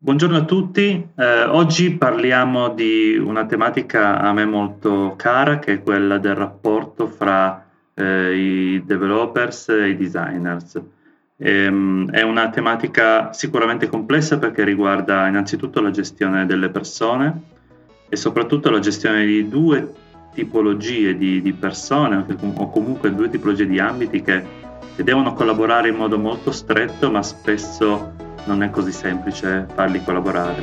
Buongiorno a tutti, oggi parliamo di una tematica a me molto cara, che è quella del rapporto fra i developers e i designers. È una tematica sicuramente complessa perché riguarda innanzitutto la gestione delle persone e soprattutto la gestione di due tipologie di persone o comunque due tipologie di ambiti che devono collaborare in modo molto stretto, ma spesso non è così semplice farli collaborare.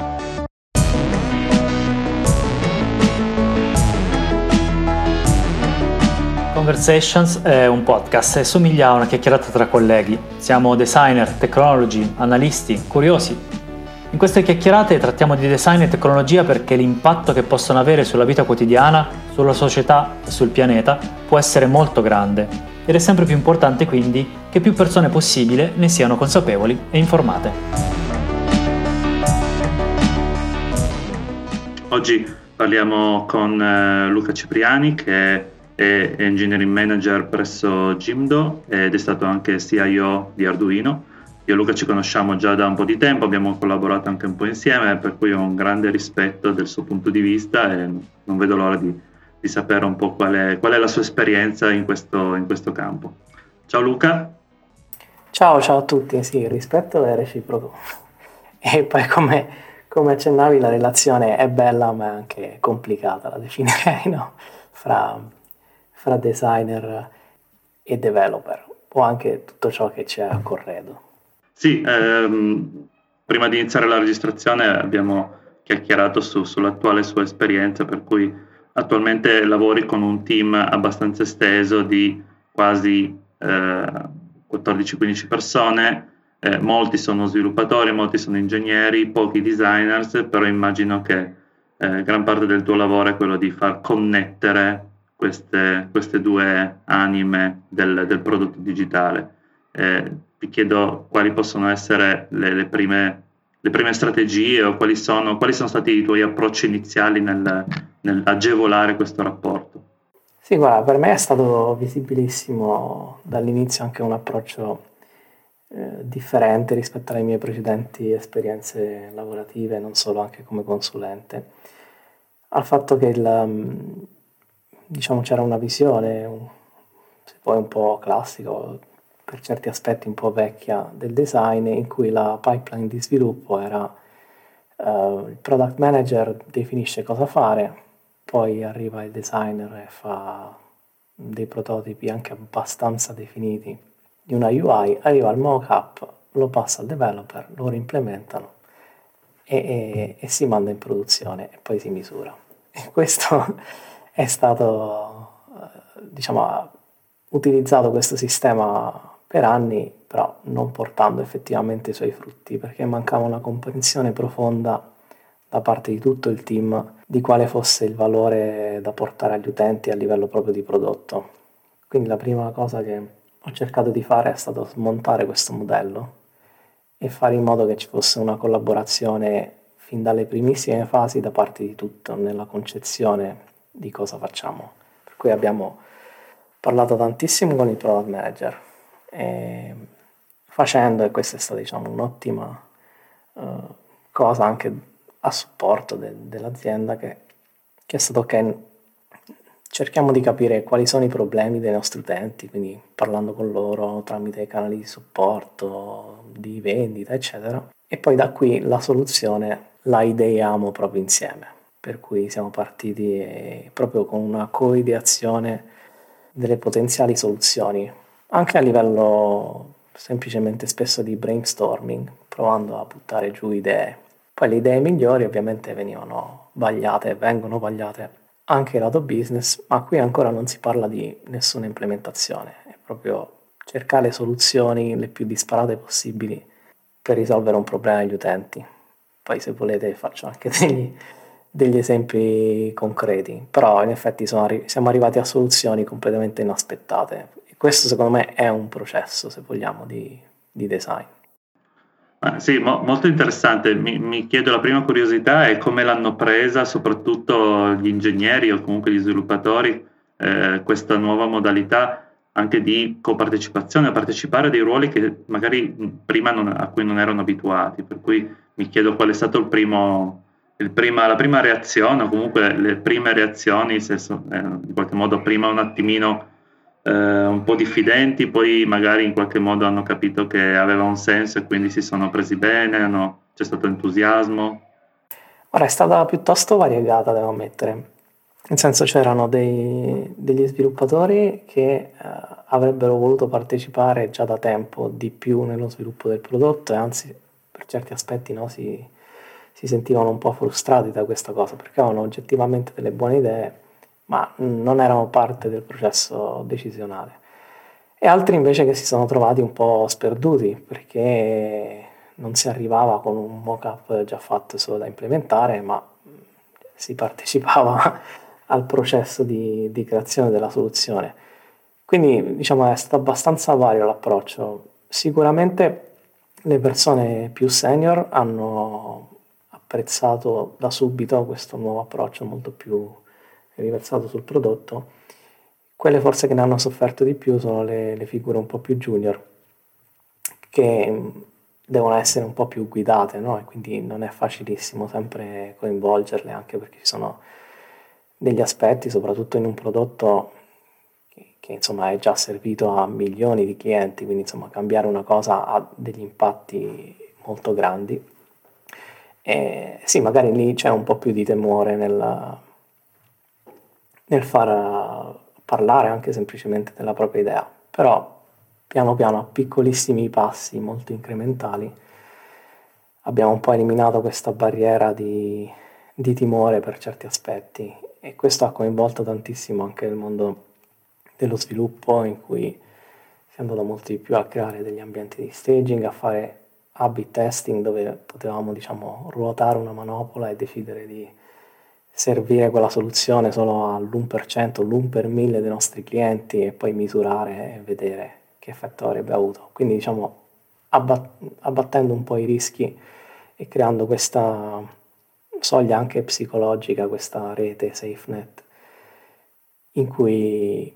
Conversations è un podcast e somiglia a una chiacchierata tra colleghi. Siamo designer, technology, analisti, curiosi. In queste chiacchierate trattiamo di design e tecnologia perché l'impatto che possono avere sulla vita quotidiana, sulla società e sul pianeta può essere molto grande. Ed è sempre più importante quindi che più persone possibile ne siano consapevoli e informate. Oggi parliamo con Luca Cipriani, che è engineering manager presso Jimdo ed è stato anche CIO di Arduino. Io e Luca ci conosciamo già da un po' di tempo, abbiamo collaborato anche un po' insieme, per cui ho un grande rispetto del suo punto di vista e non vedo l'ora di sapere un po' qual è la sua esperienza in questo campo. Ciao Luca. Ciao a tutti, sì, rispetto è reciproco. E poi come accennavi, la relazione è bella ma è anche complicata, la definirei, no? Fra designer e developer, o anche tutto ciò che c'è a corredo. Sì, prima di iniziare la registrazione abbiamo chiacchierato sull'attuale sua esperienza, per cui attualmente lavori con un team abbastanza esteso di quasi 14-15 persone, molti sono sviluppatori, molti sono ingegneri, pochi designers, però immagino che gran parte del tuo lavoro è quello di far connettere queste due anime del prodotto digitale. Vi chiedo quali possono essere le prime strategie o quali sono stati i tuoi approcci iniziali nell'agevolare questo rapporto. Sì, guarda, per me è stato visibilissimo dall'inizio anche un approccio differente rispetto alle mie precedenti esperienze lavorative, non solo, anche come consulente, al fatto che c'era una visione, se poi un po' classico, per certi aspetti un po' vecchia, del design, in cui la pipeline di sviluppo era il product manager definisce cosa fare, poi arriva il designer e fa dei prototipi anche abbastanza definiti di una UI, arriva il mock-up, lo passa al developer, lo reimplementano e si manda in produzione e poi si misura. E questo è stato, utilizzato questo sistema per anni, però non portando effettivamente i suoi frutti, perché mancava una comprensione profonda da parte di tutto il team di quale fosse il valore da portare agli utenti a livello proprio di prodotto. Quindi la prima cosa che ho cercato di fare è stato smontare questo modello e fare in modo che ci fosse una collaborazione fin dalle primissime fasi da parte di tutto nella concezione di cosa facciamo. Per cui abbiamo parlato tantissimo con il product manager, e questa è stata un'ottima cosa anche a supporto dell'azienda, che è stato ok, cerchiamo di capire quali sono i problemi dei nostri utenti, quindi parlando con loro tramite canali di supporto, di vendita eccetera, e poi da qui la soluzione la ideiamo proprio insieme, per cui siamo partiti proprio con una coideazione delle potenziali soluzioni, anche a livello semplicemente spesso di brainstorming, provando a buttare giù idee. Poi le idee migliori ovviamente vengono vagliate anche lato business, ma qui ancora non si parla di nessuna implementazione, è proprio cercare soluzioni le più disparate possibili per risolvere un problema agli utenti. Poi se volete faccio anche degli esempi concreti, però in effetti siamo arrivati a soluzioni completamente inaspettate. Questo secondo me è un processo, se vogliamo, di design. Sì, molto interessante. Mi chiedo, la prima curiosità è come l'hanno presa soprattutto gli ingegneri o comunque gli sviluppatori, questa nuova modalità. anche di copartecipazione, a partecipare a dei ruoli che magari prima a cui non erano abituati, per cui mi chiedo qual è stato la prima reazione, o comunque le prime reazioni, se in qualche modo prima un attimino un po' diffidenti, poi magari in qualche modo hanno capito che aveva un senso e quindi si sono presi bene, c'è stato entusiasmo. Ora, è stata piuttosto variegata, devo ammettere. Nel senso, c'erano degli sviluppatori che avrebbero voluto partecipare già da tempo di più nello sviluppo del prodotto, e anzi per certi aspetti si sentivano un po' frustrati da questa cosa, perché avevano oggettivamente delle buone idee ma non erano parte del processo decisionale. E altri invece che si sono trovati un po' sperduti, perché non si arrivava con un mock-up già fatto solo da implementare, ma si partecipava al processo di creazione della soluzione. Quindi, diciamo, è stato abbastanza vario l'approccio. Sicuramente le persone più senior hanno apprezzato da subito questo nuovo approccio molto più riversato sul prodotto. Quelle forse che ne hanno sofferto di più sono le figure un po' più junior, che devono essere un po' più guidate, no? E quindi non è facilissimo sempre coinvolgerle, anche perché ci sono degli aspetti, soprattutto in un prodotto che insomma è già servito a milioni di clienti, quindi insomma cambiare una cosa ha degli impatti molto grandi. E sì, magari lì c'è un po' più di temore nel far parlare anche semplicemente della propria idea, però piano piano, a piccolissimi passi molto incrementali, abbiamo un po' eliminato questa barriera di timore per certi aspetti, e questo ha coinvolto tantissimo anche il mondo dello sviluppo, in cui si è andato molto di più a creare degli ambienti di staging, a fare A/B testing, dove potevamo, diciamo, ruotare una manopola e decidere di servire quella soluzione solo all'1%, l'1 per 1000 dei nostri clienti, e poi misurare e vedere che effetto avrebbe avuto. Quindi, diciamo, abbattendo un po' i rischi e creando questa soglia anche psicologica, questa rete SafeNet, in cui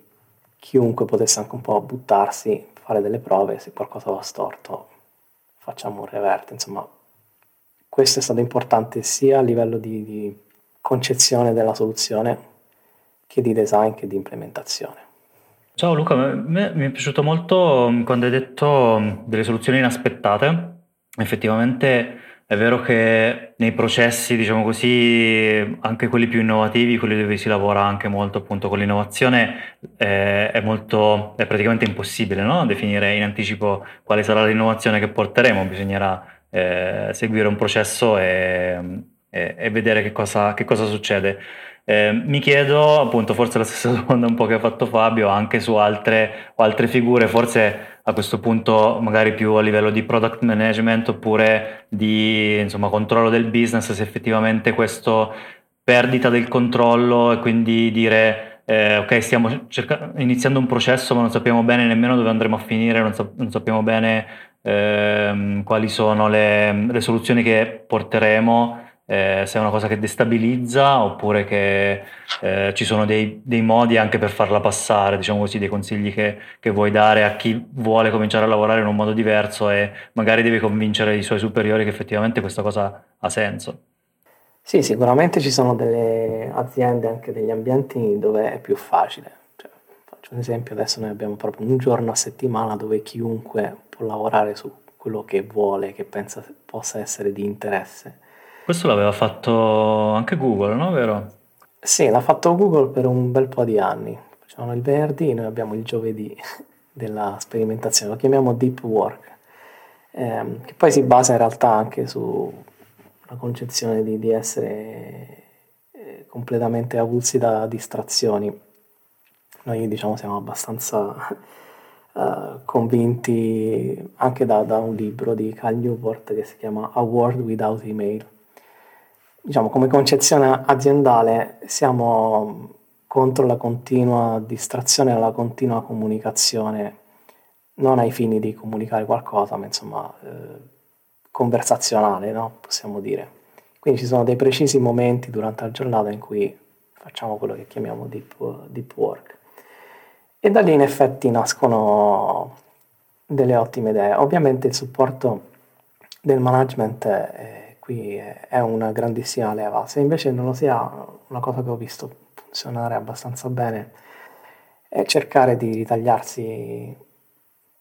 chiunque potesse anche un po' buttarsi, fare delle prove, se qualcosa va storto facciamo un reverte. Insomma, questo è stato importante sia a livello di concezione della soluzione, che di design, che di implementazione. Ciao Luca, mi è piaciuto molto quando hai detto delle soluzioni inaspettate. Effettivamente è vero che nei processi, diciamo così, anche quelli più innovativi, quelli dove si lavora anche molto appunto con l'innovazione, è praticamente impossibile, no? Definire in anticipo quale sarà l'innovazione che porteremo, bisognerà seguire un processo e vedere che cosa succede. Mi chiedo appunto, forse la stessa domanda un po' che ha fatto Fabio, anche su altre figure, forse a questo punto magari più a livello di product management oppure di, insomma, controllo del business, se effettivamente questo perdita del controllo e quindi dire ok, stiamo iniziando un processo ma non sappiamo bene nemmeno dove andremo a finire, non sappiamo bene quali sono le soluzioni che porteremo. Se è una cosa che destabilizza, oppure che ci sono dei modi anche per farla passare, diciamo così, dei consigli che vuoi dare a chi vuole cominciare a lavorare in un modo diverso e magari deve convincere i suoi superiori che effettivamente questa cosa ha senso. Sì, sicuramente ci sono delle aziende, anche degli ambienti dove è più facile. Cioè, faccio un esempio, adesso noi abbiamo proprio un giorno a settimana dove chiunque può lavorare su quello che vuole, che pensa possa essere di interesse. Questo l'aveva fatto anche Google, no? Vero? Sì, l'ha fatto Google per un bel po' di anni. Facevano il venerdì, noi abbiamo il giovedì della sperimentazione, lo chiamiamo deep work, che poi si basa in realtà anche su una concezione di essere completamente avulsi da distrazioni. Noi, diciamo, siamo abbastanza convinti anche da un libro di Cal Newport che si chiama A World Without Email. Diciamo, come concezione aziendale siamo contro la continua distrazione e la continua comunicazione, non ai fini di comunicare qualcosa, ma insomma conversazionale, no? Possiamo dire. Quindi ci sono dei precisi momenti durante la giornata in cui facciamo quello che chiamiamo deep work. E da lì in effetti nascono delle ottime idee. Ovviamente il supporto del management qui è una grandissima leva. Se invece non lo si ha, una cosa che ho visto funzionare abbastanza bene è cercare di ritagliarsi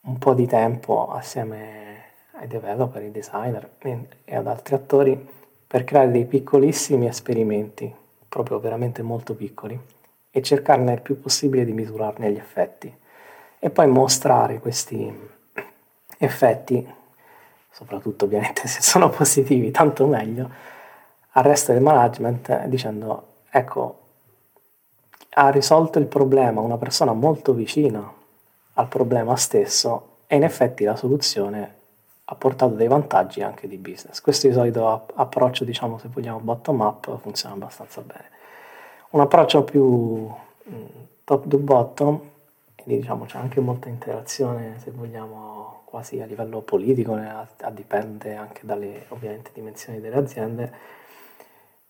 un po' di tempo assieme ai developer, ai designer e ad altri attori per creare dei piccolissimi esperimenti, proprio veramente molto piccoli, e cercarne il più possibile di misurarne gli effetti e poi mostrare questi effetti, soprattutto ovviamente se sono positivi, tanto meglio, al resto del management dicendo: ecco, ha risolto il problema una persona molto vicina al problema stesso e in effetti la soluzione ha portato dei vantaggi anche di business. Questo di solito approccio, diciamo, se vogliamo bottom up, funziona abbastanza bene. Un approccio più top to bottom, e diciamo c'è anche molta interazione, se vogliamo, quasi a livello politico, dipende anche dalle ovviamente dimensioni delle aziende,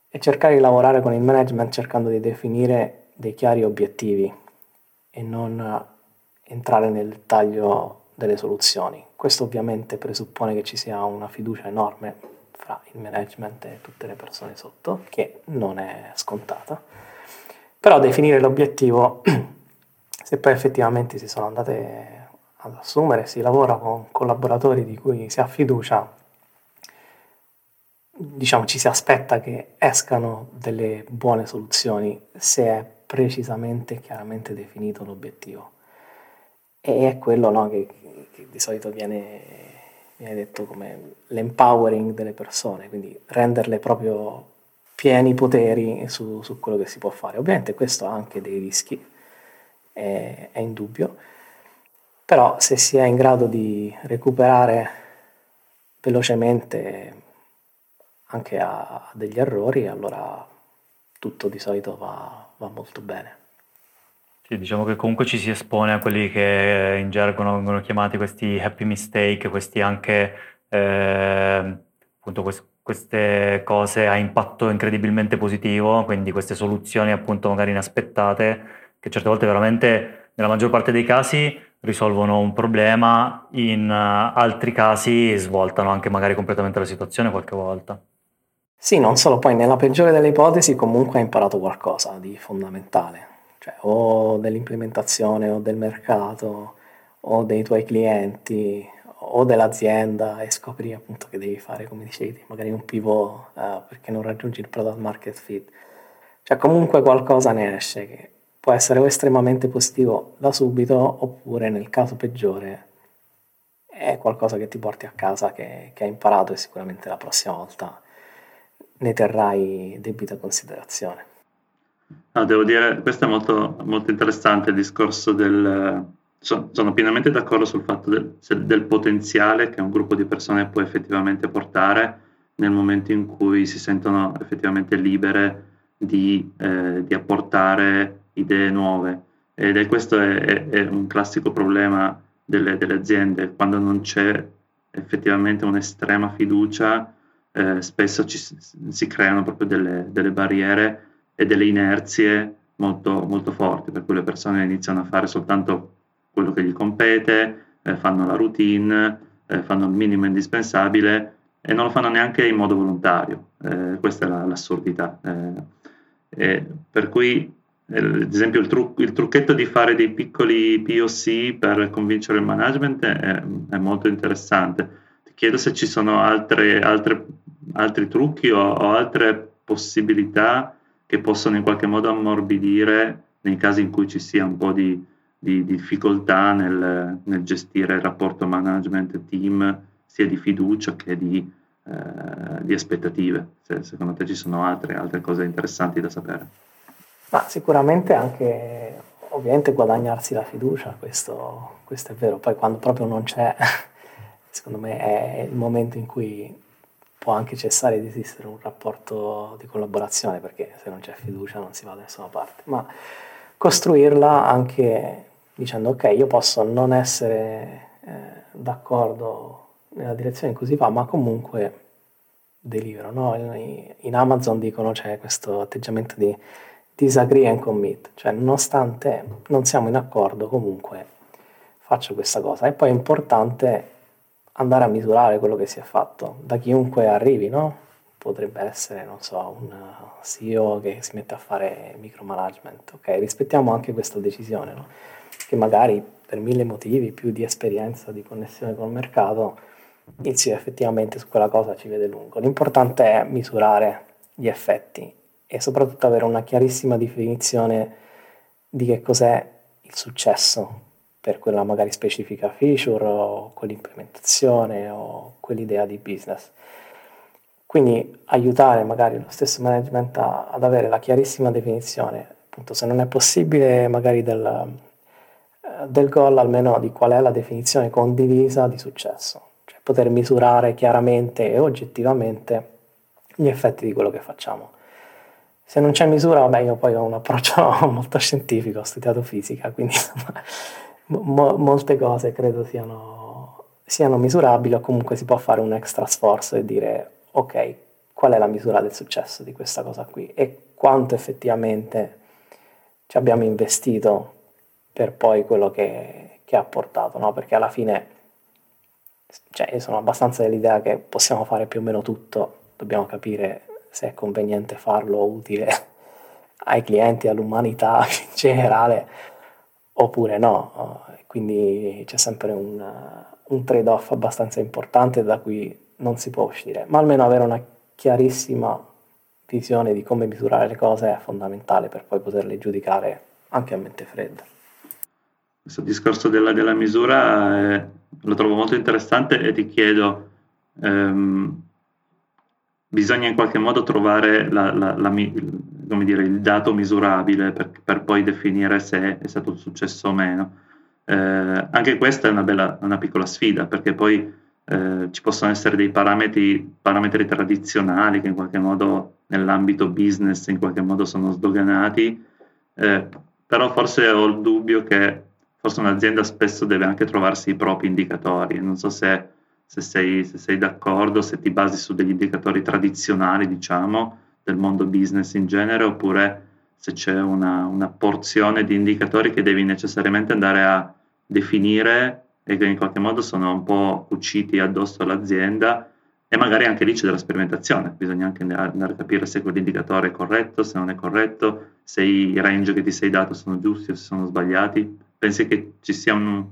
e cercare di lavorare con il management cercando di definire dei chiari obiettivi e non entrare nel dettaglio delle soluzioni. Questo ovviamente presuppone che ci sia una fiducia enorme fra il management e tutte le persone sotto, che non è scontata, però definire l'obiettivo, se poi effettivamente si sono andate ad assumere, si lavora con collaboratori di cui si ha fiducia, diciamo ci si aspetta che escano delle buone soluzioni se è precisamente e chiaramente definito l'obiettivo. E è quello, no, che di solito viene detto come l'empowering delle persone, quindi renderle proprio pieni poteri su quello che si può fare. Ovviamente questo ha anche dei rischi, è indubbio, però se si è in grado di recuperare velocemente anche a degli errori, allora tutto di solito va molto bene. Sì, diciamo che comunque ci si espone a quelli che in gergo vengono chiamati questi happy mistake, questi anche appunto queste cose a impatto incredibilmente positivo, quindi queste soluzioni appunto magari inaspettate, che certe volte veramente nella maggior parte dei casi risolvono un problema, in altri casi svoltano anche magari completamente la situazione qualche volta. Sì, non solo, poi nella peggiore delle ipotesi comunque hai imparato qualcosa di fondamentale. Cioè, o dell'implementazione o del mercato o dei tuoi clienti o dell'azienda, e scopri appunto che devi fare, come dicevi, magari un pivot perché non raggiungi il product market fit. Cioè comunque qualcosa ne esce che può essere o estremamente positivo da subito, oppure nel caso peggiore è qualcosa che ti porti a casa che hai imparato, e sicuramente la prossima volta ne terrai debita considerazione. No, devo dire, questo è molto, molto interessante il discorso del... Sono pienamente d'accordo sul fatto del potenziale che un gruppo di persone può effettivamente portare nel momento in cui si sentono effettivamente libere di apportare idee nuove. Ed è questo è un classico problema delle aziende: quando non c'è effettivamente un'estrema fiducia, spesso si creano proprio delle barriere e delle inerzie molto, molto forti, per cui le persone iniziano a fare soltanto quello che gli compete, fanno la routine, fanno il minimo indispensabile e non lo fanno neanche in modo volontario. Questa è l'assurdità. Per cui, ad esempio, il trucchetto di fare dei piccoli POC per convincere il management è molto interessante. Ti chiedo se ci sono altri trucchi o altre possibilità che possono in qualche modo ammorbidire nei casi in cui ci sia un po' di difficoltà nel gestire il rapporto management-team, sia di fiducia che di aspettative. Secondo te ci sono altre cose interessanti da sapere? Ma sicuramente anche, ovviamente, guadagnarsi la fiducia, questo è vero. Poi quando proprio non c'è, secondo me è il momento in cui può anche cessare di esistere un rapporto di collaborazione, perché se non c'è fiducia non si va da nessuna parte. Ma costruirla anche dicendo: ok, io posso non essere d'accordo nella direzione in cui si va, ma comunque delivero, no? In Amazon dicono, c'è questo atteggiamento di disagree and commit, cioè nonostante non siamo in accordo comunque faccio questa cosa. E poi è importante andare a misurare quello che si è fatto da chiunque arrivi, no? Potrebbe essere, non so, un CEO che si mette a fare micromanagement, ok? Rispettiamo anche questa decisione, no? Che magari per mille motivi, più di esperienza, di connessione col mercato, il CEO effettivamente su quella cosa ci vede lungo. L'importante è misurare gli effetti e soprattutto avere una chiarissima definizione di che cos'è il successo per quella magari specifica feature o quell'implementazione o quell'idea di business. Quindi aiutare magari lo stesso management ad avere la chiarissima definizione, appunto se non è possibile magari del goal, almeno di qual è la definizione condivisa di successo, cioè poter misurare chiaramente e oggettivamente gli effetti di quello che facciamo. Se non c'è misura, vabbè, io poi ho un approccio molto scientifico, ho studiato fisica, quindi insomma molte cose credo siano misurabili, o comunque si può fare un extra sforzo e dire ok, qual è la misura del successo di questa cosa qui e quanto effettivamente ci abbiamo investito per poi quello che ha portato, no? Perché alla fine, cioè, io sono abbastanza dell'idea che possiamo fare più o meno tutto, dobbiamo capire se è conveniente farlo, utile ai clienti, all'umanità in generale, oppure no. Quindi c'è sempre un trade-off abbastanza importante da cui non si può uscire, ma almeno avere una chiarissima visione di come misurare le cose è fondamentale per poi poterle giudicare anche a mente fredda. Questo discorso della misura lo trovo molto interessante e ti chiedo, bisogna in qualche modo trovare come dire, il dato misurabile per poi definire se è stato un successo o meno. Anche questa è una piccola sfida, perché poi ci possono essere dei parametri tradizionali che in qualche modo nell'ambito business in qualche modo sono sdoganati, però forse ho il dubbio che forse un'azienda spesso deve anche trovarsi i propri indicatori. Non so se sei d'accordo, se ti basi su degli indicatori tradizionali, diciamo, del mondo business in genere, oppure se c'è una porzione di indicatori che devi necessariamente andare a definire e che in qualche modo sono un po' cuciti addosso all'azienda, e magari anche lì c'è della sperimentazione, bisogna anche andare a capire se quell'indicatore è corretto, se non è corretto, se i range che ti sei dato sono giusti o se sono sbagliati. Pensi che ci sia un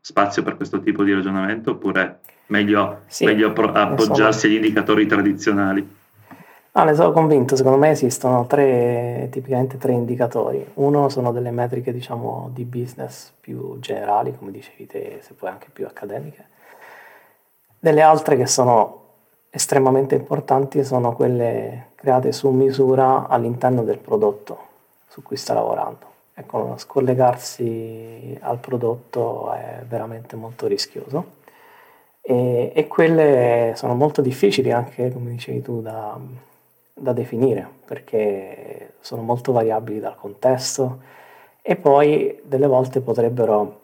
spazio per questo tipo di ragionamento, oppure meglio appoggiarsi agli indicatori tradizionali? No, ne sono convinto, secondo me esistono tipicamente tre indicatori. Uno sono delle metriche, diciamo, di business più generali, come dicevi te, se puoi anche più accademiche. Delle altre che sono estremamente importanti sono quelle create su misura all'interno del prodotto su cui sta lavorando. Ecco, scollegarsi al prodotto è veramente molto rischioso. E quelle sono molto difficili anche, come dicevi tu, da definire, perché sono molto variabili dal contesto e poi delle volte potrebbero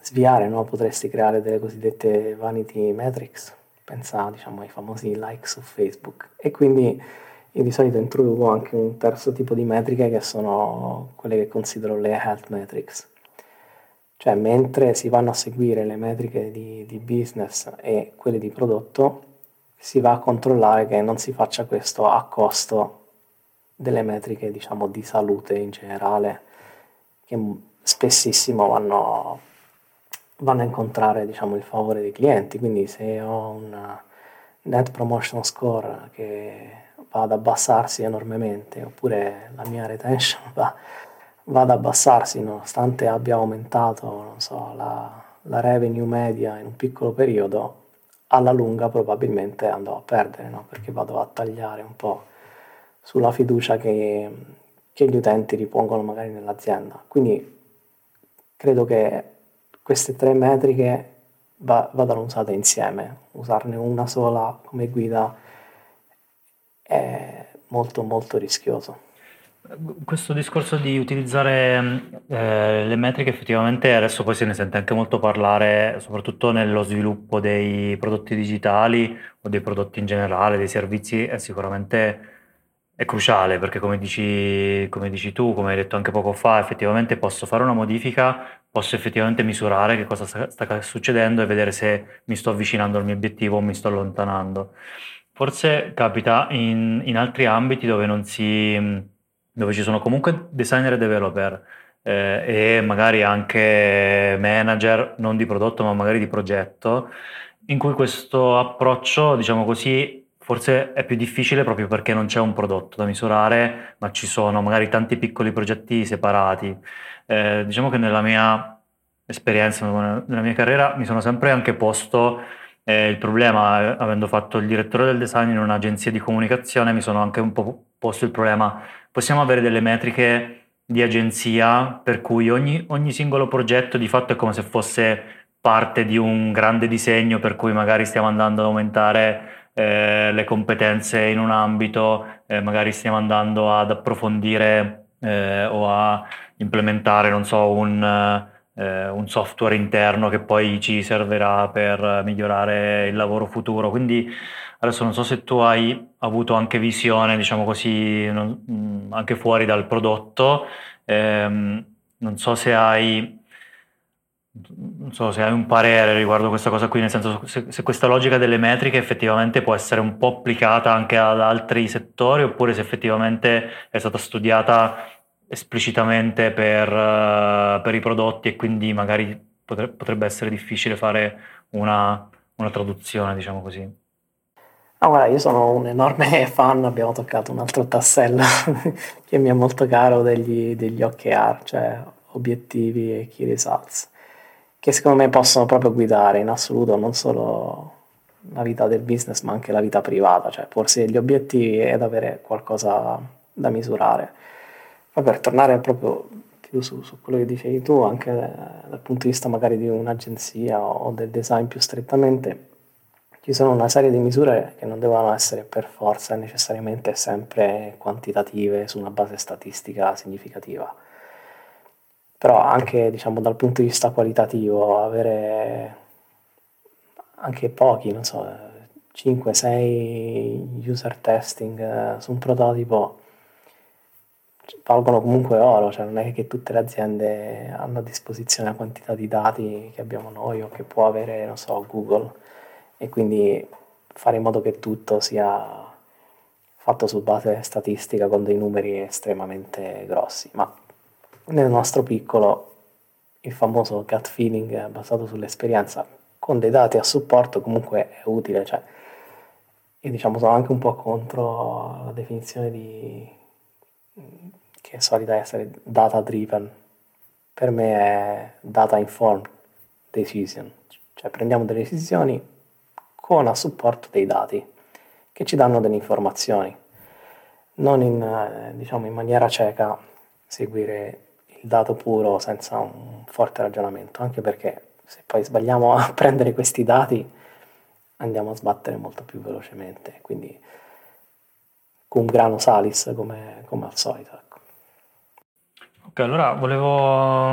sviare, no? Potresti creare delle cosiddette vanity metrics, pensa, diciamo, ai famosi like su Facebook, e quindi io di solito introduco anche un terzo tipo di metriche che sono quelle che considero le health metrics, cioè mentre si vanno a seguire le metriche di business e quelle di prodotto si va a controllare che non si faccia questo a costo delle metriche, diciamo, di salute in generale, che spessissimo vanno a incontrare, diciamo, il favore dei clienti. Quindi se ho un Net Promotional Score che va ad abbassarsi enormemente, oppure la mia retention va ad abbassarsi nonostante abbia aumentato, non so, la revenue media in un piccolo periodo, alla lunga probabilmente andrò a perdere, no? Perché vado a tagliare un po' sulla fiducia che gli utenti ripongono magari nell'azienda. Quindi credo che queste tre metriche vadano usate insieme. Usarne una sola come guida è molto molto rischioso. Questo discorso di utilizzare le metriche effettivamente adesso poi se ne sente anche molto parlare, soprattutto nello sviluppo dei prodotti digitali o dei prodotti in generale, dei servizi, è sicuramente È cruciale perché come dici tu, come hai detto anche poco fa, effettivamente posso fare una modifica, posso effettivamente misurare che cosa sta succedendo e vedere se mi sto avvicinando al mio obiettivo o mi sto allontanando. Forse capita in altri ambiti dove ci sono comunque designer e developer e magari anche manager, non di prodotto ma magari di progetto, in cui questo approccio, diciamo così, forse è più difficile proprio perché non c'è un prodotto da misurare, ma ci sono magari tanti piccoli progetti separati. Diciamo che nella mia esperienza, nella mia carriera, mi sono sempre anche posto il problema, avendo fatto il direttore del design in un'agenzia di comunicazione, mi sono anche un po' posto il problema: possiamo avere delle metriche di agenzia per cui ogni singolo progetto di fatto è come se fosse parte di un grande disegno, per cui magari stiamo andando ad aumentare le competenze in un ambito, magari stiamo andando ad approfondire o a implementare, non so, un software interno che poi ci servirà per migliorare il lavoro futuro. Quindi adesso non so se tu hai avuto anche visione, diciamo così, anche fuori dal prodotto, non so se hai un parere riguardo questa cosa qui, nel senso se questa logica delle metriche effettivamente può essere un po' applicata anche ad altri settori, oppure se effettivamente è stata studiata esplicitamente per i prodotti e quindi magari potrebbe essere difficile fare una traduzione, diciamo così. Ah, guarda, io sono un enorme fan, abbiamo toccato un altro tassello che mi è molto caro degli OKR, cioè obiettivi e key results, che secondo me possono proprio guidare in assoluto non solo la vita del business ma anche la vita privata, cioè porsi degli obiettivi ed avere qualcosa da misurare. Poi per tornare proprio più su quello che dicevi tu, anche dal punto di vista magari di un'agenzia o del design più strettamente, ci sono una serie di misure che non devono essere per forza necessariamente sempre quantitative su una base statistica significativa. Però anche, diciamo, dal punto di vista qualitativo, avere anche pochi, non so, 5-6 user testing su un prototipo valgono comunque oro, cioè non è che tutte le aziende hanno a disposizione la quantità di dati che abbiamo noi o che può avere, non so, Google, e quindi fare in modo che tutto sia fatto su base statistica con dei numeri estremamente grossi, ma nel nostro piccolo il famoso gut feeling basato sull'esperienza con dei dati a supporto comunque è utile, cioè io, diciamo, sono anche un po' contro la definizione che è solita essere data driven. Per me è data informed decision, cioè prendiamo delle decisioni con a supporto dei dati che ci danno delle informazioni, non in maniera cieca seguire il dato puro senza un forte ragionamento, anche perché se poi sbagliamo a prendere questi dati andiamo a sbattere molto più velocemente, quindi cum grano salis come al solito, ecco. Ok, allora volevo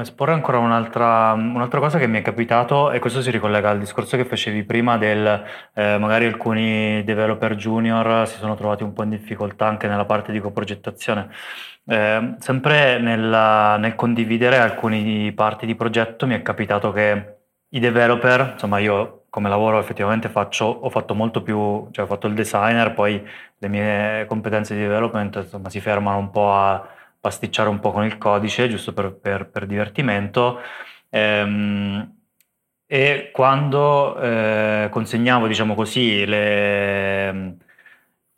esporre ancora un'altra cosa che mi è capitato, e questo si ricollega al discorso che facevi prima del magari alcuni developer junior si sono trovati un po' in difficoltà anche nella parte di coprogettazione. Sempre nel condividere alcune parti di progetto mi è capitato che i developer, insomma, io come lavoro effettivamente ho fatto il designer, poi le mie competenze di development, insomma, si fermano un po' a pasticciare un po' con il codice, giusto per divertimento, e quando consegnavo, diciamo così,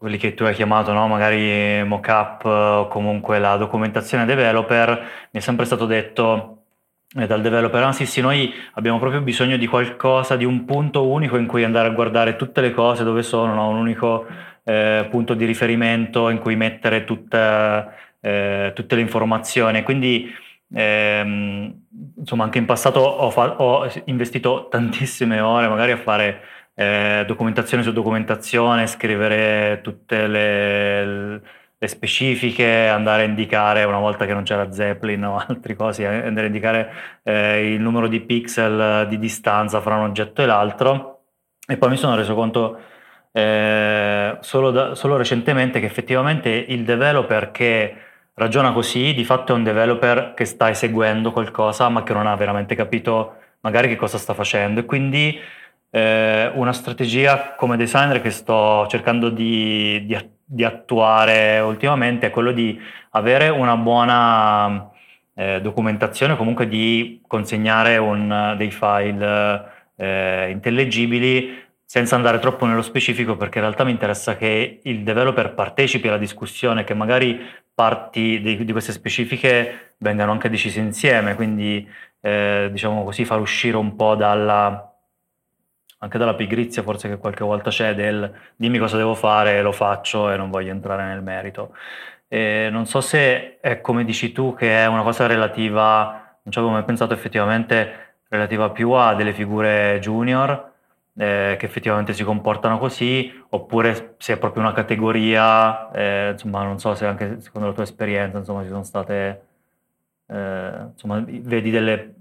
quelli che tu hai chiamato, no? Magari mock-up o comunque la documentazione developer, mi è sempre stato detto dal developer: ah sì, noi abbiamo proprio bisogno di qualcosa, di un punto unico in cui andare a guardare tutte le cose dove sono, no? Un unico punto di riferimento in cui mettere tutte le informazioni. Quindi insomma, anche in passato ho investito tantissime ore magari a fare documentazione su documentazione, scrivere tutte le specifiche, andare a indicare, una volta che non c'era Zeppelin o altre cose, andare a indicare il numero di pixel di distanza fra un oggetto e l'altro. E poi mi sono reso conto solo recentemente, che effettivamente il developer che ragiona così di fatto è un developer che sta eseguendo qualcosa ma che non ha veramente capito magari che cosa sta facendo, e quindi una strategia come designer che sto cercando di attuare ultimamente è quello di avere una buona documentazione, comunque di consegnare dei file intellegibili senza andare troppo nello specifico, perché in realtà mi interessa che il developer partecipi alla discussione, che magari parti di queste specifiche vengano anche decise insieme, quindi diciamo così far uscire un po' anche dalla pigrizia forse che qualche volta c'è del dimmi cosa devo fare, lo faccio e non voglio entrare nel merito. Non so se è come dici tu, che è una cosa relativa, non ci avevo mai pensato effettivamente, relativa più a delle figure junior che effettivamente si comportano così, oppure se è proprio una categoria, insomma non so se anche secondo la tua esperienza insomma ci sono state insomma vedi delle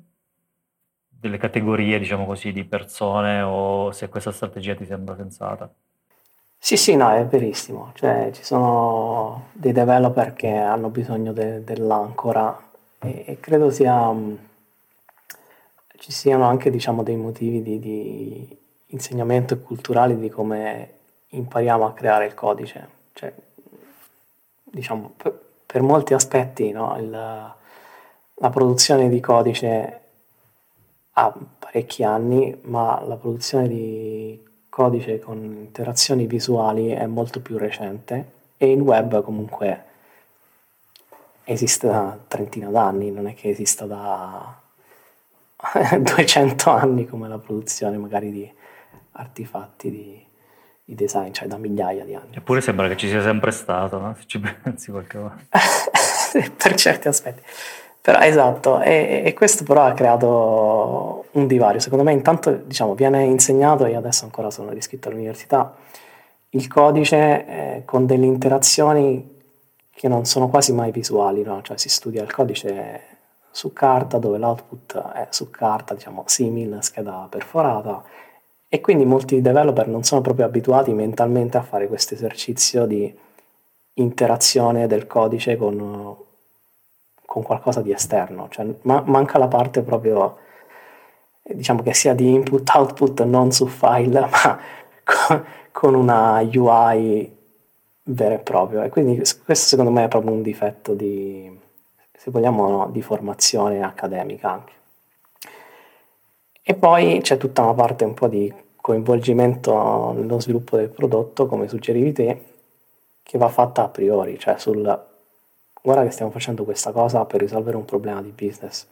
categorie, diciamo così, di persone, o se questa strategia ti sembra sensata. Sì, no, è verissimo, cioè ci sono dei developer che hanno bisogno dell'ancora e credo ci siano anche, diciamo, dei motivi di insegnamento e culturali di come impariamo a creare il codice. Cioè, diciamo, per molti aspetti, no, la produzione di codice ha parecchi anni, ma la produzione di codice con interazioni visuali è molto più recente, e il web comunque esiste da trentina d'anni, non è che esista da 200 anni come la produzione magari di artefatti di design, cioè da migliaia di anni. Eppure sembra che ci sia sempre stato, no? Se ci pensi qualche volta. Per certi aspetti. Però, esatto, e questo però ha creato un divario. Secondo me intanto, diciamo, viene insegnato, io adesso ancora sono iscritto all'università, il codice con delle interazioni che non sono quasi mai visuali, no? Cioè si studia il codice su carta, dove l'output è su carta, diciamo simil, scheda perforata, e quindi molti developer non sono proprio abituati mentalmente a fare questo esercizio di interazione del codice con qualcosa di esterno, cioè manca la parte proprio, diciamo, che sia di input-output non su file, ma con una UI vera e propria, e quindi questo secondo me è proprio un difetto di... se vogliamo, no, di formazione accademica anche. E poi c'è tutta una parte un po' di coinvolgimento nello sviluppo del prodotto, come suggerivi te, che va fatta a priori, cioè sul guarda che stiamo facendo questa cosa per risolvere un problema di business.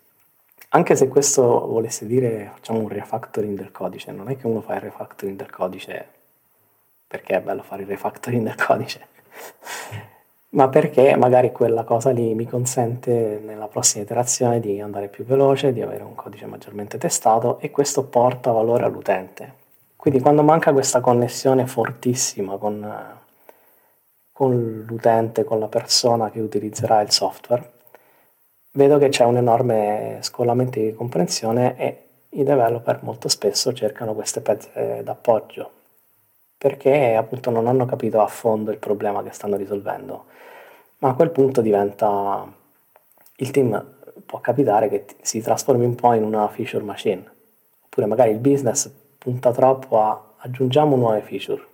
Anche se questo volesse dire facciamo un refactoring del codice, non è che uno fa il refactoring del codice perché è bello fare il refactoring del codice. Ma perché magari quella cosa lì mi consente nella prossima iterazione di andare più veloce, di avere un codice maggiormente testato, e questo porta valore all'utente. Quindi quando manca questa connessione fortissima con l'utente, con la persona che utilizzerà il software, vedo che c'è un enorme scollamento di comprensione, e i developer molto spesso cercano queste pezze d'appoggio, perché appunto non hanno capito a fondo il problema che stanno risolvendo. Ma a quel punto diventa, il team può capitare che si trasformi un po' in una feature machine, oppure magari il business punta troppo a aggiungiamo nuove feature,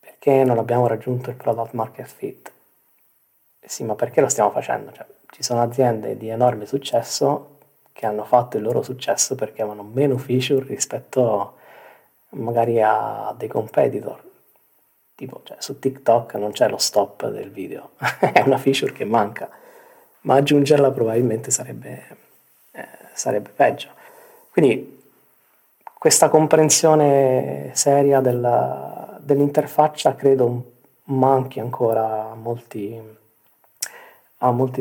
perché non abbiamo raggiunto il product market fit. Sì, ma perché lo stiamo facendo? Cioè, ci sono aziende di enorme successo che hanno fatto il loro successo perché avevano meno feature rispetto magari a dei competitor, tipo, cioè, su TikTok non c'è lo stop del video, è una feature che manca, ma aggiungerla probabilmente sarebbe peggio. Quindi questa comprensione seria dell'interfaccia credo manchi ancora a molti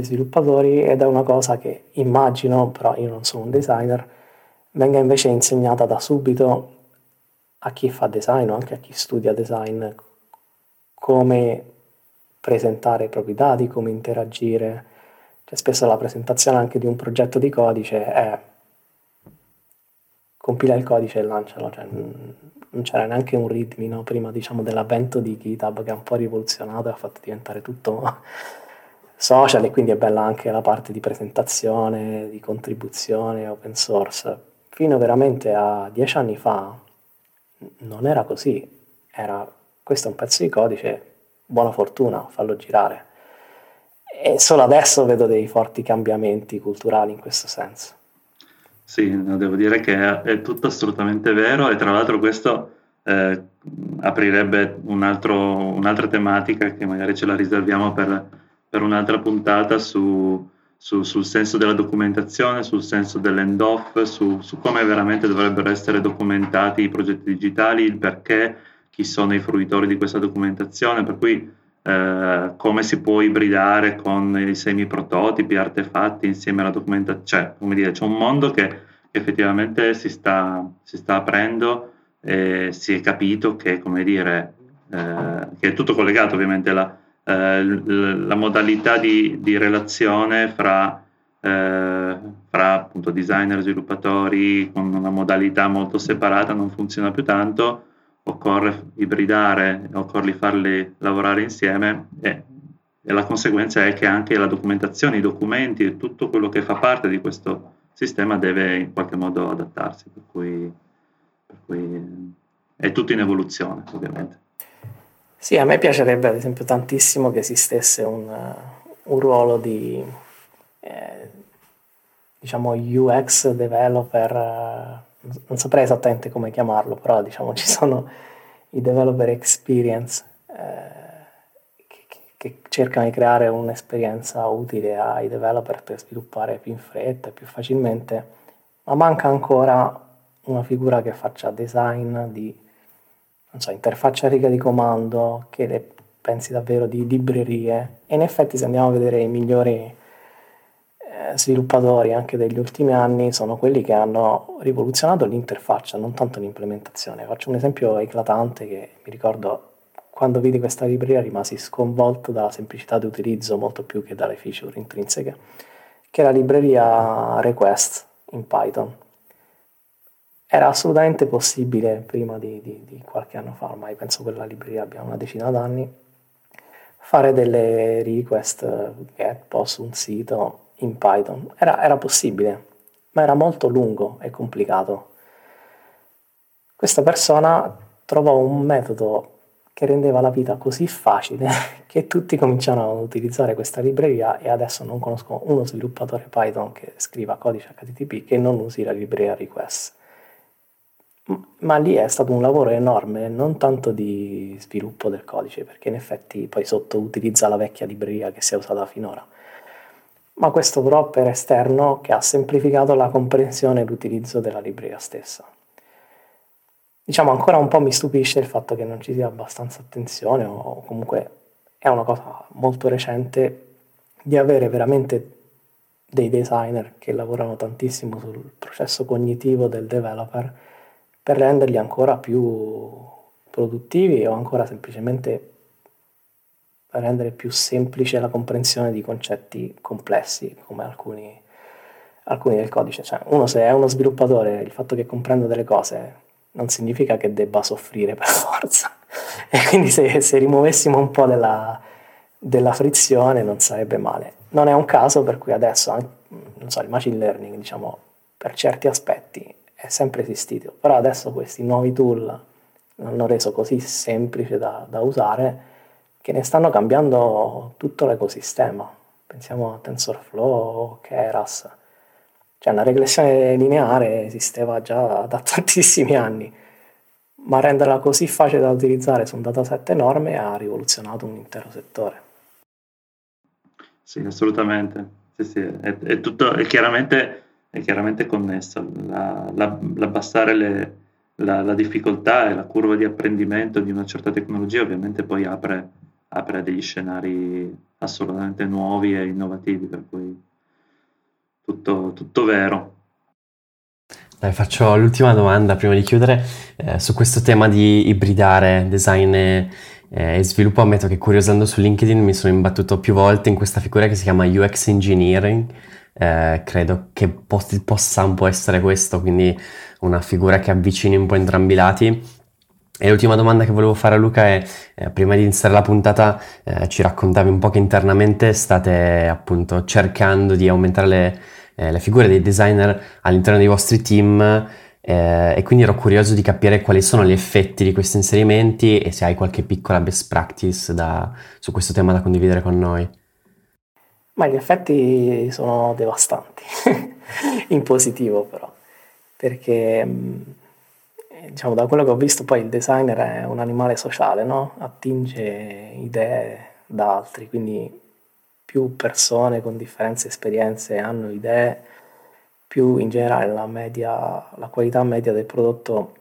sviluppatori, ed è una cosa che immagino, però io non sono un designer, venga invece insegnata da subito a chi fa design o anche a chi studia design, come presentare i propri dati, come interagire. Cioè, spesso la presentazione anche di un progetto di codice è compila il codice e lancialo, cioè, non c'era neanche un README, no? Prima, diciamo, dell'avvento di GitHub, che ha un po' rivoluzionato e ha fatto diventare tutto social, e quindi è bella anche la parte di presentazione, di contribuzione open source. Fino veramente a 10 anni fa non era così, era questo è un pezzo di codice, buona fortuna, fallo girare. E solo adesso vedo dei forti cambiamenti culturali in questo senso. Sì, devo dire che è tutto assolutamente vero, e tra l'altro questo aprirebbe un'altra tematica che magari ce la riserviamo per un'altra puntata sul senso della documentazione, sul senso dell'end-off, su come veramente dovrebbero essere documentati i progetti digitali, il perché, chi sono i fruitori di questa documentazione, per cui come si può ibridare con i semi-prototipi, artefatti insieme alla documentazione. Cioè, come dire, c'è un mondo che effettivamente si sta aprendo, e si è capito che, come dire, che è tutto collegato, ovviamente la modalità di relazione fra appunto designer e sviluppatori, con una modalità molto separata, non funziona più tanto. Occorre ibridare, occorre farli lavorare insieme, e la conseguenza è che anche la documentazione, i documenti e tutto quello che fa parte di questo sistema deve in qualche modo adattarsi, per cui è tutto in evoluzione, ovviamente. Sì, a me piacerebbe ad esempio tantissimo che esistesse un ruolo di diciamo UX developer. Non saprei esattamente come chiamarlo, però diciamo ci sono i developer experience che cercano di creare un'esperienza utile ai developer per sviluppare più in fretta e più facilmente, ma manca ancora una figura che faccia design di, non so, interfaccia riga di comando, che le pensi davvero di librerie. E in effetti, se andiamo a vedere i migliori sviluppatori anche degli ultimi anni, sono quelli che hanno rivoluzionato l'interfaccia, non tanto l'implementazione. Faccio un esempio eclatante, che mi ricordo quando vidi questa libreria rimasi sconvolto dalla semplicità di utilizzo, molto più che dalle feature intrinseche, che è la libreria request in Python. Era assolutamente possibile prima di qualche anno fa, ormai penso quella libreria abbia una decina d'anni, fare delle request get post un sito in Python. Era possibile, ma era molto lungo e complicato. Questa persona trovò un metodo che rendeva la vita così facile che tutti cominciarono ad utilizzare questa libreria, e adesso non conosco uno sviluppatore Python che scriva codice HTTP che non usi la libreria request. Ma lì è stato un lavoro enorme, non tanto di sviluppo del codice, perché in effetti poi sotto utilizza la vecchia libreria che si è usata finora, ma questo wrapper esterno che ha semplificato la comprensione e l'utilizzo della libreria stessa. Diciamo, ancora un po' mi stupisce il fatto che non ci sia abbastanza attenzione, o comunque è una cosa molto recente, di avere veramente dei designer che lavorano tantissimo sul processo cognitivo del developer per renderli ancora più produttivi, o ancora semplicemente per rendere più semplice la comprensione di concetti complessi come alcuni del codice. Cioè, uno, se è uno sviluppatore, il fatto che comprenda delle cose non significa che debba soffrire per forza, e quindi se rimuovessimo un po' della frizione non sarebbe male. Non è un caso per cui adesso il machine learning, diciamo, per certi aspetti è sempre esistito, però adesso questi nuovi tool l'hanno reso così semplice da usare che ne stanno cambiando tutto l'ecosistema. Pensiamo a TensorFlow, Keras. Cioè, una regressione lineare esisteva già da tantissimi anni, ma renderla così facile da utilizzare su un dataset enorme ha rivoluzionato un intero settore. Sì, assolutamente. Sì, è tutto, è chiaramente connesso. L'abbassare la difficoltà e la curva di apprendimento di una certa tecnologia ovviamente poi apre degli scenari assolutamente nuovi e innovativi, per cui tutto vero. Dai, faccio l'ultima domanda prima di chiudere, su questo tema di ibridare design e sviluppo. Ammetto che, curiosando su LinkedIn, mi sono imbattuto più volte in questa figura che si chiama UX engineering. Credo che possa un po' essere questo, quindi una figura che avvicini un po' entrambi i lati, E l'ultima domanda che volevo fare a Luca è, prima di iniziare la puntata ci raccontavi un po' che internamente state appunto cercando di aumentare le figure dei designer all'interno dei vostri team, e quindi ero curioso di capire quali sono gli effetti di questi inserimenti e se hai qualche piccola best practice su questo tema da condividere con noi. Ma gli effetti sono devastanti, in positivo però, perché diciamo da quello che ho visto poi il designer è un animale sociale, no? Attinge idee da altri, quindi più persone con differenze e esperienze hanno idee, più in generale la qualità media del prodotto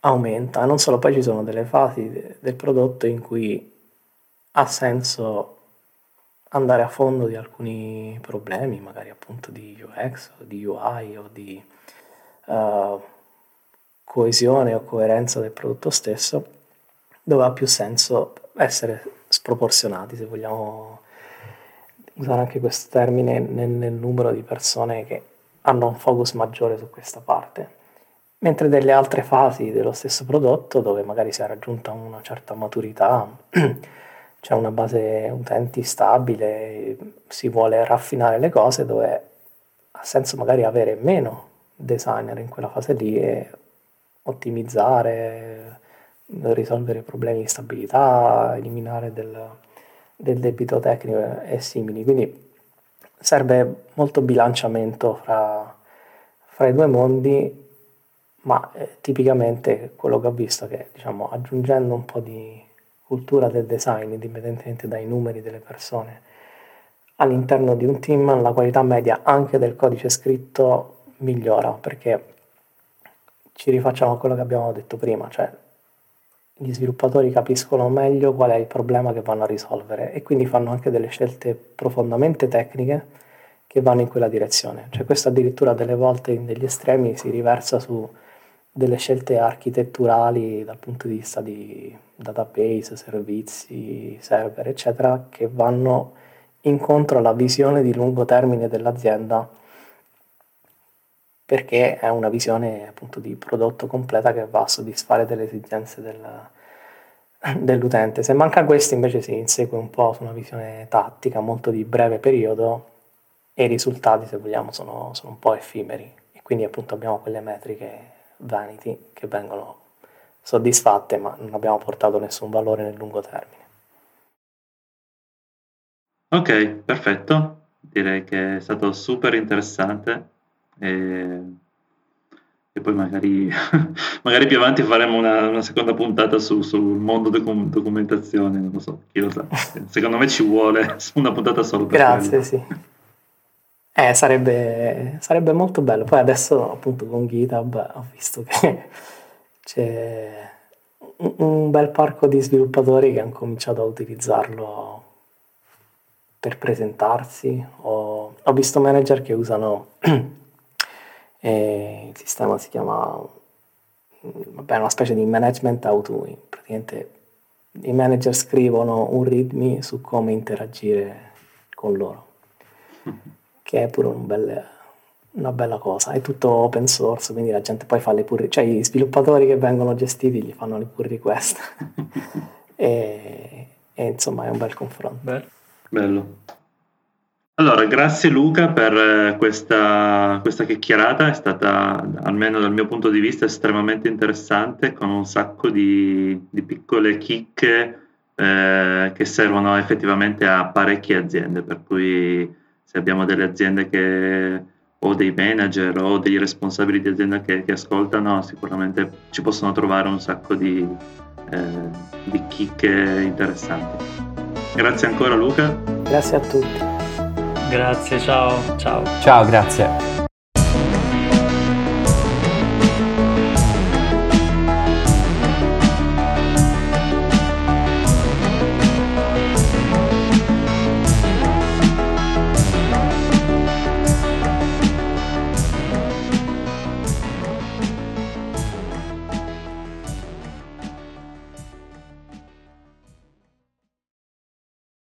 aumenta. Non solo, poi ci sono delle fasi del prodotto in cui ha senso andare a fondo di alcuni problemi, magari appunto di UX o di UI o di coesione o coerenza del prodotto stesso, dove ha più senso essere sproporzionati, se vogliamo usare anche questo termine, nel numero di persone che hanno un focus maggiore su questa parte, mentre delle altre fasi dello stesso prodotto dove magari si è raggiunta una certa maturità, c'è una base utenti stabile, si vuole raffinare le cose, dove ha senso magari avere meno designer in quella fase lì e ottimizzare, risolvere problemi di stabilità, eliminare del debito tecnico e simili. Quindi serve molto bilanciamento fra i due mondi, ma tipicamente quello che ho visto è che, diciamo, aggiungendo un po' di cultura del design, indipendentemente dai numeri delle persone, all'interno di un team la qualità media anche del codice scritto migliora, perché ci rifacciamo a quello che abbiamo detto prima, cioè gli sviluppatori capiscono meglio qual è il problema che vanno a risolvere e quindi fanno anche delle scelte profondamente tecniche che vanno in quella direzione. Cioè questo addirittura delle volte negli estremi si riversa su delle scelte architetturali dal punto di vista di database, servizi, server, eccetera, che vanno incontro alla visione di lungo termine dell'azienda, perché è una visione appunto di prodotto completa che va a soddisfare delle esigenze dell'utente. Se manca questo, invece si insegue un po' su una visione tattica, molto di breve periodo, e i risultati, se vogliamo, sono un po' effimeri, e quindi appunto abbiamo quelle metriche vanity che vengono soddisfatte ma non abbiamo portato nessun valore nel lungo termine. Ok, perfetto, direi che è stato super interessante e poi magari più avanti faremo una seconda puntata sul mondo documentazione, non lo so, chi lo sa, secondo me ci vuole una puntata solo per grazie quello. Sì. Sarebbe molto bello. Poi adesso appunto con GitHub ho visto che c'è un bel parco di sviluppatori che hanno cominciato a utilizzarlo per presentarsi. Ho visto manager che usano il sistema, si chiama una specie di management auto-in. Praticamente i manager scrivono un README su come interagire con loro. Che è pure una bella cosa, è tutto open source, quindi la gente poi fa le pull, cioè gli sviluppatori che vengono gestiti gli fanno le pull request e insomma è un bel confronto. Bello. Allora, grazie Luca per questa chiacchierata, è stata, almeno dal mio punto di vista, estremamente interessante, con un sacco di piccole chicche che servono effettivamente a parecchie aziende, per cui se abbiamo delle aziende o dei manager o dei responsabili di azienda che ascoltano, sicuramente ci possono trovare un sacco di chicche interessanti. Grazie ancora Luca. Grazie a tutti. Grazie, ciao. Ciao, grazie.